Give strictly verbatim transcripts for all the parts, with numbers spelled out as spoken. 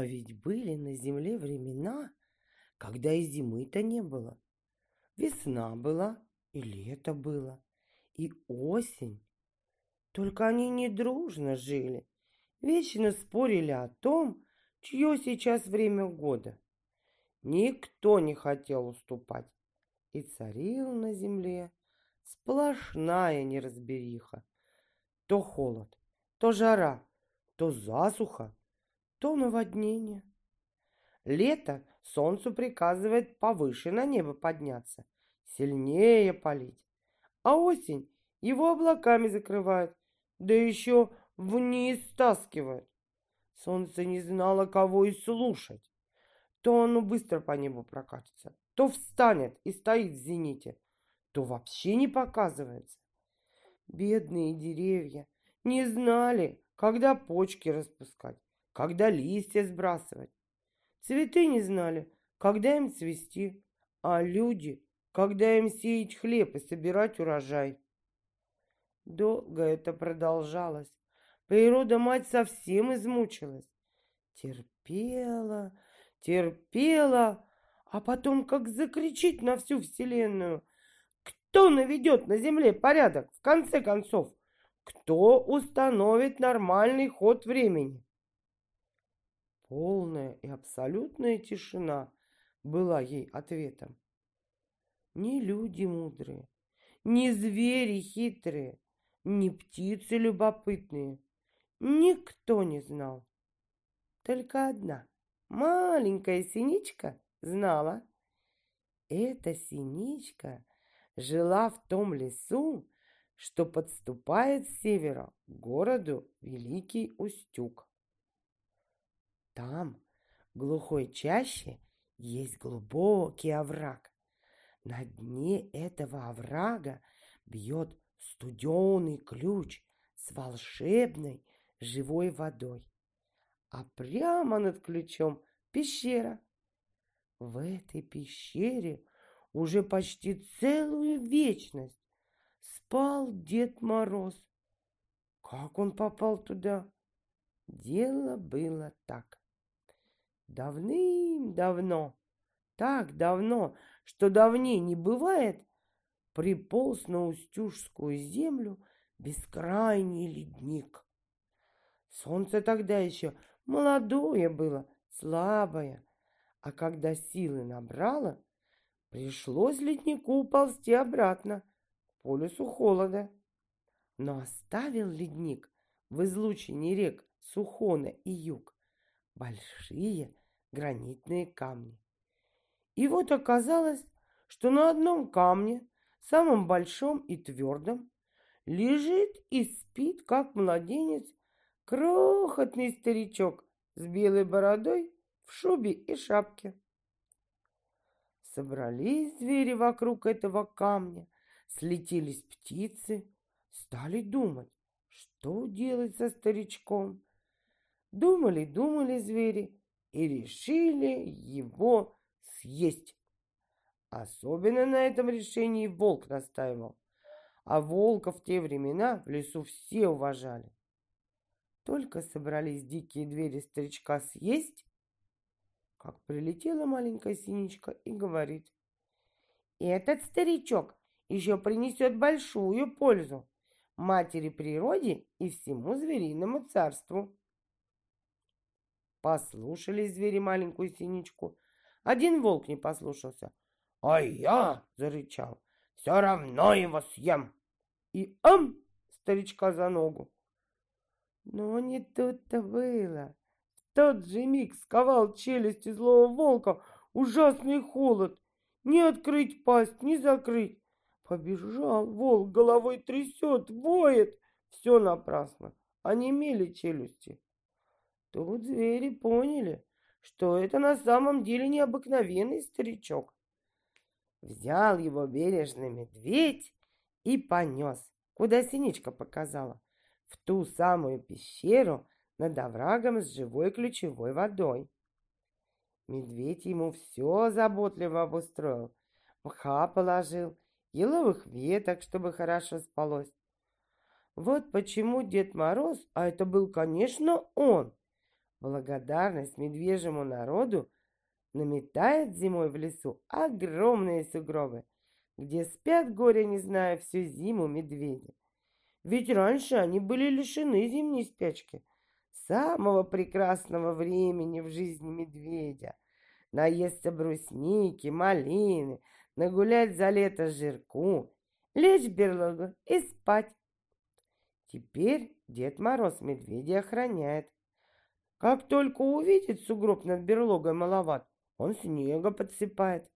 А ведь были на земле времена, когда и зимы-то не было. Весна была, и лето было, и осень. Только они недружно жили, вечно спорили о том, чье сейчас время года. Никто не хотел уступать, и царил на земле сплошная неразбериха. То холод, то жара, то засуха, то наводнение. Лето солнцу приказывает повыше на небо подняться, сильнее палить, а осень его облаками закрывает, да еще вниз стаскивает. Солнце не знало, кого и слушать. То оно быстро по небу прокатится, то встанет и стоит в зените, то вообще не показывается. Бедные деревья не знали, когда почки распускать, когда листья сбрасывать. Цветы не знали, когда им цвести, а люди, когда им сеять хлеб и собирать урожай. Долго это продолжалось. Природа-мать совсем измучилась. Терпела, терпела, а потом как закричит на всю вселенную. Кто наведет на земле порядок, в конце концов? Кто установит нормальный ход времени? Полная и абсолютная тишина была ей ответом. Ни люди мудрые, ни звери хитрые, ни птицы любопытные. Никто не знал. Только одна маленькая синичка знала. Эта синичка жила в том лесу, что подступает с севера к городу Великий Устюг. Там, в глухой чаще, есть глубокий овраг. На дне этого оврага бьет студеный ключ с волшебной живой водой, а прямо над ключом пещера. В этой пещере уже почти целую вечность спал Дед Мороз. Как он попал туда? Дело было так. Давным-давно, так давно, что давней не бывает, приполз на Устюжскую землю бескрайний ледник. Солнце тогда еще молодое было, слабое, а когда силы набрало, пришлось леднику уползти обратно к полюсу холода. Но оставил ледник в излучине рек Сухона и Юг большие гранитные камни. И вот оказалось, что на одном камне, самом большом и твердом, лежит и спит, как младенец, крохотный старичок с белой бородой в шубе и шапке. Собрались звери вокруг этого камня, слетелись птицы, стали думать, что делать со старичком. Думали, думали звери и решили его съесть. Особенно на этом решении волк настаивал, а волка в те времена в лесу все уважали. Только собрались дикие звери старичка съесть, как прилетела маленькая синичка и говорит: «Этот старичок еще принесет большую пользу матери природе и всему звериному царству». Послушались звери маленькую синичку, один волк не послушался. «А я, — зарычал, — все равно его съем!» И ам старичка за ногу. Но не тут-то было. В тот же миг сковал челюсти злого волка ужасный холод. Не открыть пасть, не закрыть. Побежал волк, головой трясет, воет. Все напрасно, онемели челюсти. Тут звери поняли, что это на самом деле необыкновенный старичок. Взял его бережный медведь и понес, куда синичка показала, в ту самую пещеру над оврагом с живой ключевой водой. Медведь ему все заботливо обустроил, мха положил, еловых веток, чтобы хорошо спалось. Вот почему Дед Мороз, а это был, конечно, он, Благодарность медвежьему народу наметает зимой в лесу огромные сугробы, где спят, горе не зная, всю зиму медведи. Ведь раньше они были лишены зимней спячки, самого прекрасного времени в жизни медведя. Наесться брусники, малины, нагулять за лето жирку, лечь в берлогу и спать. Теперь Дед Мороз медведя охраняет. Как только увидит сугроб над берлогой маловат, он снега подсыпает.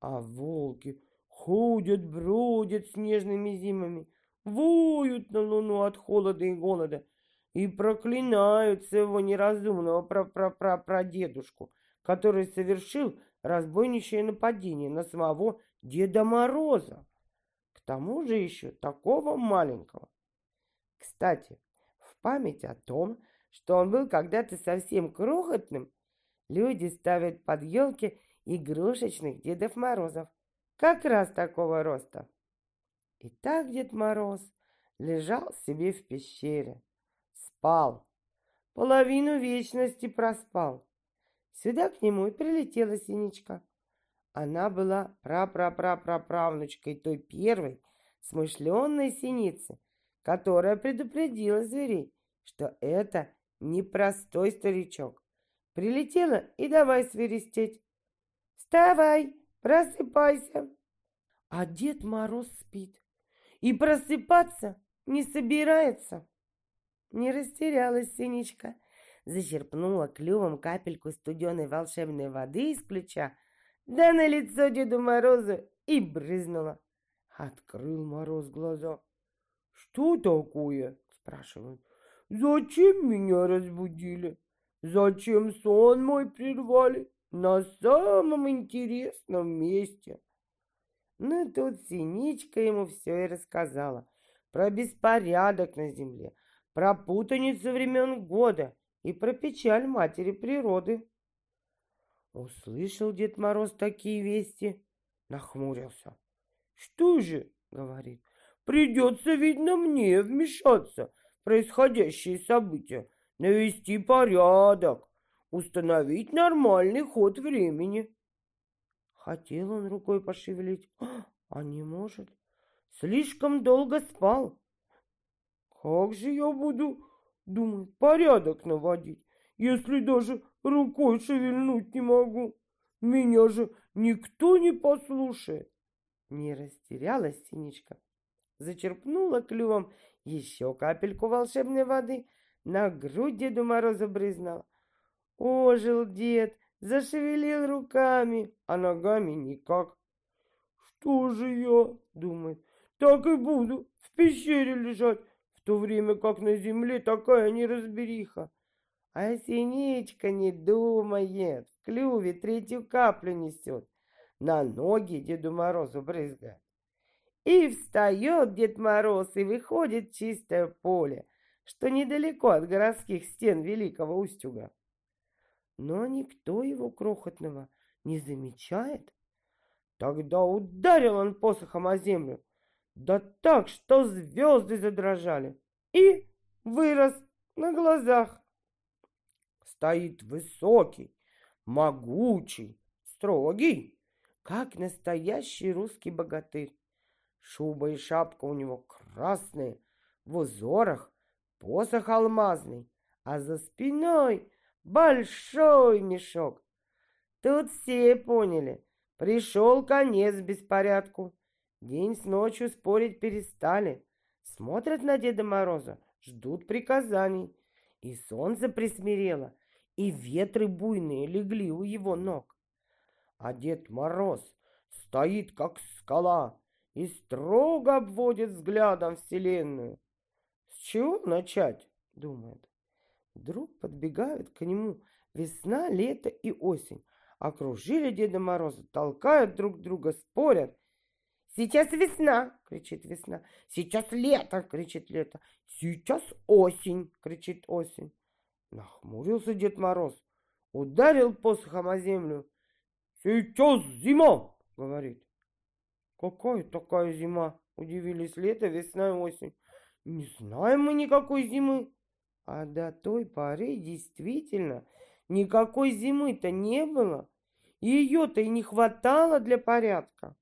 А волки ходят, бродят снежными зимами, воют на луну от холода и голода и проклинают своего неразумного прапрапрапрадедушку, который совершил разбойничье нападение на самого Деда Мороза, к тому же еще такого маленького. Кстати, в память о том, что он был когда-то совсем крохотным, люди ставят под елки игрушечных Дедов Морозов, как раз такого роста. И так Дед Мороз лежал себе в пещере, спал, половину вечности проспал. Сюда к нему и прилетела Синичка. Она была прапрапраправнучкой той первой смышленной синицы, которая предупредила зверей, что это непростой старичок. Прилетела и давай свиристеть. «Вставай, просыпайся!» А Дед Мороз спит и просыпаться не собирается. Не растерялась Синичка, зачерпнула клювом капельку студеной волшебной воды из ключа, да на лицо Деду Морозу и брызнула. Открыл Мороз глаза. «Что такое?» — спрашивает. «Зачем меня разбудили? Зачем сон мой прервали? На самом интересном месте!» Ну и тут Синичка ему все и рассказала. Про беспорядок на земле, про путаницу времен года и про печаль матери природы. Услышал Дед Мороз такие вести, нахмурился. «Что же, — говорит, — придется, видно, мне вмешаться в происходящие события, навести порядок, установить нормальный ход времени». Хотел он рукой пошевелить, а не может. Слишком долго спал. «Как же я буду, — думаю, — порядок наводить, если даже рукой шевельнуть не могу? Меня же никто не послушает!» Не растерялась Синичка. Зачерпнула клювом еще капельку волшебной воды, на грудь Деду Морозу брызнула. Ожил дед, зашевелил руками, а ногами никак. «Что же я, — думает, — так и буду в пещере лежать, в то время как на земле такая неразбериха?» А Синичка не думает, в клюве третью каплю несет, на ноги Деду Морозу брызгает. И встает Дед Мороз и выходит в чистое поле, что недалеко от городских стен Великого Устюга. Но никто его крохотного не замечает. Тогда ударил он посохом о землю, да так, что звезды задрожали, и вырос на глазах. Стоит высокий, могучий, строгий, как настоящий русский богатырь. Шуба и шапка у него красные, в узорах посох алмазный, а за спиной большой мешок. Тут все поняли, пришел конец беспорядку. День с ночью спорить перестали. Смотрят на Деда Мороза, ждут приказаний. И солнце присмирело, и ветры буйные легли у его ног. А Дед Мороз стоит, как скала, и строго обводит взглядом вселенную. «С чего начать?» — думает. Вдруг подбегают к нему весна, лето и осень. Окружили Деда Мороза, толкают друг друга, спорят. «Сейчас весна!» — кричит весна. «Сейчас лето!» — кричит лето. «Сейчас осень!» — кричит осень. Нахмурился Дед Мороз, ударил посохом о землю. «Сейчас зима!» — говорит. «Какая такая зима?» — удивились лето, весна и осень. «Не знаем мы никакой зимы!» А до той поры действительно никакой зимы-то не было. Ее-то и не хватало для порядка.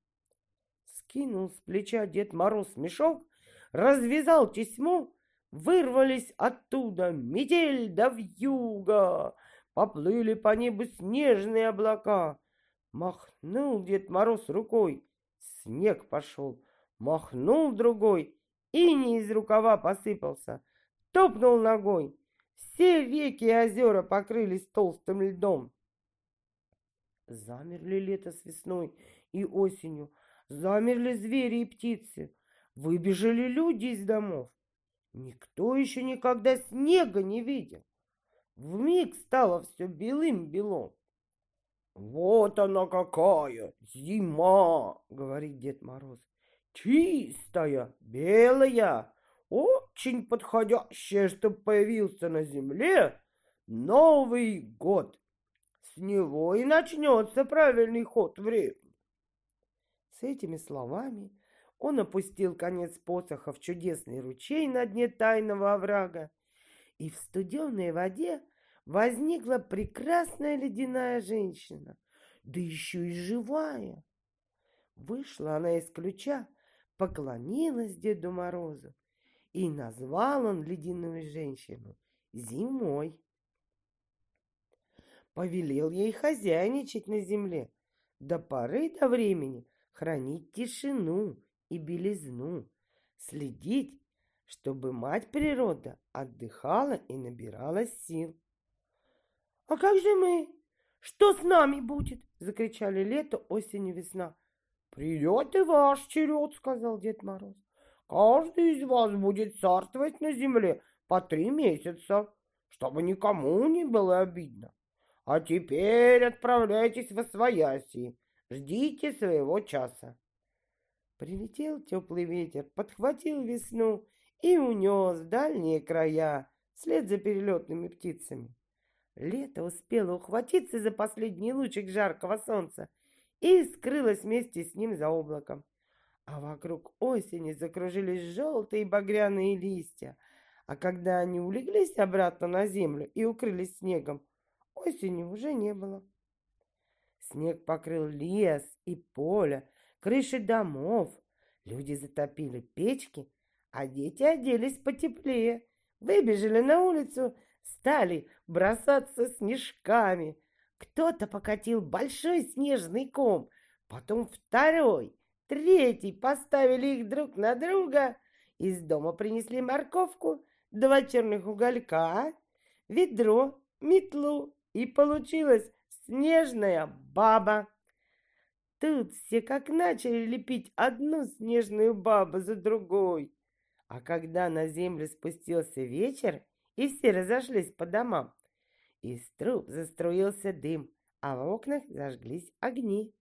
Скинул с плеча Дед Мороз мешок, развязал тесьму, вырвались оттуда метель да вьюга. Поплыли по небу снежные облака. Махнул Дед Мороз рукой, снег пошел. Махнул другой, иней из рукава посыпался. Топнул ногой. Все реки и озера покрылись толстым льдом. Замерли лето с весной и осенью. Замерли звери и птицы. Выбежали люди из домов. Никто еще никогда снега не видел. Вмиг стало все белым-бело. «Вот она какая! Зима!» — говорит Дед Мороз. «Чистая, белая, очень подходящая, чтоб появился на земле Новый год. С него и начнется правильный ход времени». С этими словами он опустил конец посоха в чудесный ручей на дне тайного оврага, и в студеной воде возникла прекрасная ледяная женщина, да еще и живая. Вышла она из ключа, поклонилась Деду Морозу, и назвал он ледяную женщину Зимой. Повелел ей хозяйничать на земле, до поры до времени хранить тишину и белизну, следить, чтобы мать природа отдыхала и набирала сил. «А как же мы? Что с нами будет?» — закричали лето, осень и весна. «Придет и ваш черед», — сказал Дед Мороз. «Каждый из вас будет царствовать на земле по три месяца, чтобы никому не было обидно. А теперь отправляйтесь во свояси, ждите своего часа». Прилетел теплый ветер, подхватил весну и унес в дальние края вслед за перелетными птицами. Лето успело ухватиться за последний лучик жаркого солнца и скрылось вместе с ним за облаком. А вокруг осени закружились желтые и багряные листья, а когда они улеглись обратно на землю и укрылись снегом, осени уже не было. Снег покрыл лес и поле, крыши домов, люди затопили печки, а дети оделись потеплее, выбежали на улицу, стали бросаться снежками. Кто-то покатил большой снежный ком, потом второй, третий, поставили их друг на друга. Из дома принесли морковку, два черных уголька, ведро, метлу, и получилась снежная баба. Тут все как начали лепить одну снежную бабу за другой. А когда на землю спустился вечер, и все разошлись по домам, из труб заструился дым, а в окнах зажглись огни.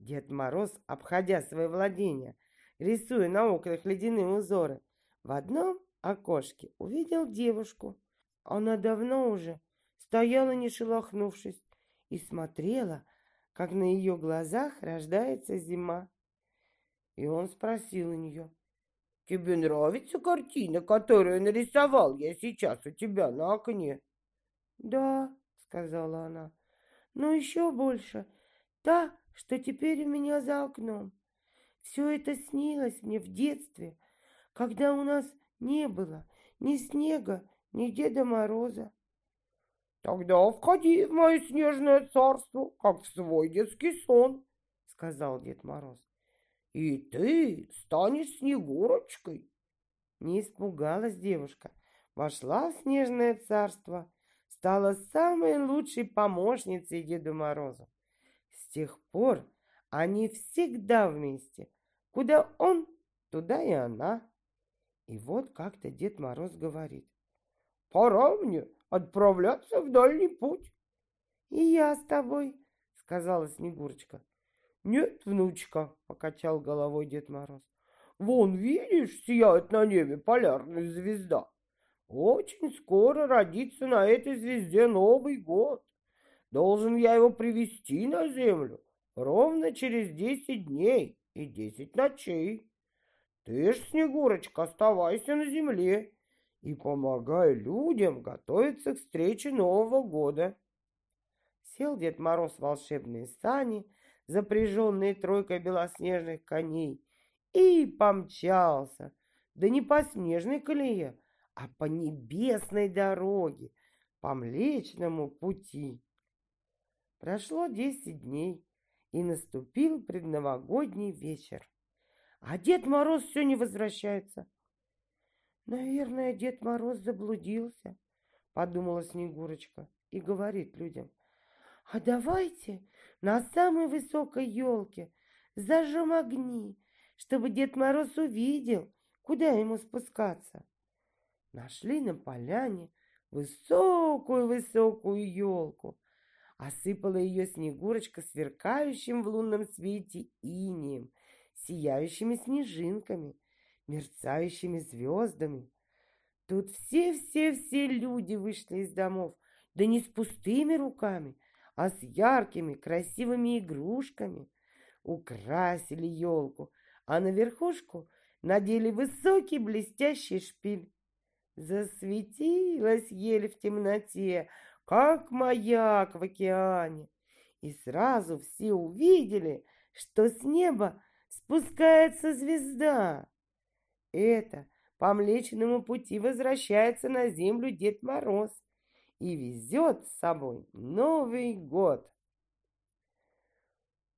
Дед Мороз, обходя свои владения, рисуя на окнах ледяные узоры, в одном окошке увидел девушку. Она давно уже стояла, не шелохнувшись, и смотрела, как на ее глазах рождается зима. И он спросил у нее: «Тебе нравится картина, которую нарисовал я сейчас у тебя на окне?» «Да», — сказала она, — «но еще больше та, что теперь у меня за окном. Все это снилось мне в детстве, когда у нас не было ни снега, ни Деда Мороза». «Тогда входи в мое снежное царство, как в свой детский сон», — сказал Дед Мороз. «И ты станешь Снегурочкой!» Не испугалась девушка, вошла в снежное царство, стала самой лучшей помощницей Деду Морозу. С тех пор они всегда вместе. Куда он, туда и она. И вот как-то Дед Мороз говорит: «Пора мне отправляться в дальний путь». «И я с тобой», — сказала Снегурочка. «Нет, внучка», — покачал головой Дед Мороз. «Вон, видишь, сияет на небе полярная звезда. Очень скоро родится на этой звезде Новый год. Должен я его привезти на землю ровно через десять дней и десять ночей. Ты ж, Снегурочка, оставайся на земле и помогай людям готовиться к встрече Нового года». Сел Дед Мороз в волшебные сани, запряженные тройкой белоснежных коней, и помчался, да не по снежной колее, а по небесной дороге, по Млечному пути. Прошло десять дней, и наступил предновогодний вечер. А Дед Мороз все не возвращается. «Наверное, Дед Мороз заблудился», — подумала Снегурочка и говорит людям: «А давайте на самой высокой елке зажжем огни, чтобы Дед Мороз увидел, куда ему спускаться». Нашли на поляне высокую-высокую елку. Осыпала ее Снегурочка сверкающим в лунном свете инеем, сияющими снежинками, мерцающими звездами. Тут все-все-все люди вышли из домов, да не с пустыми руками, а с яркими, красивыми игрушками. Украсили елку, а на верхушку надели высокий блестящий шпиль. Засветилась ель в темноте, как маяк в океане, и сразу все увидели, что с неба спускается звезда. Это по Млечному пути возвращается на землю Дед Мороз и везет с собой Новый год.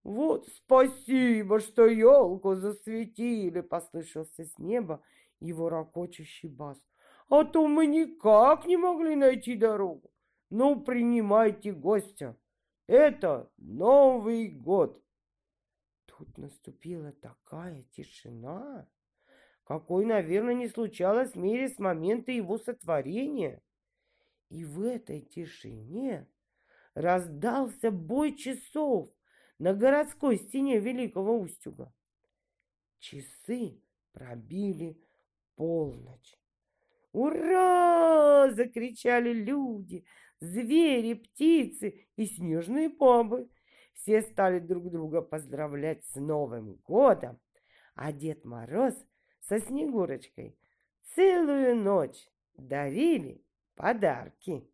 «Вот спасибо, что елку засветили!» — послышался с неба его рокочущий бас. «А то мы никак не могли найти дорогу. Ну, принимайте гостя. Это Новый год!» Тут наступила такая тишина, какой, наверное, не случалось в мире с момента его сотворения. И в этой тишине раздался бой часов на городской стене Великого Устюга. Часы пробили полночь. «Ура!» — закричали люди, звери, птицы и снежные бабы. Все стали друг друга поздравлять с Новым годом, а Дед Мороз со Снегурочкой целую ночь дарили подарки.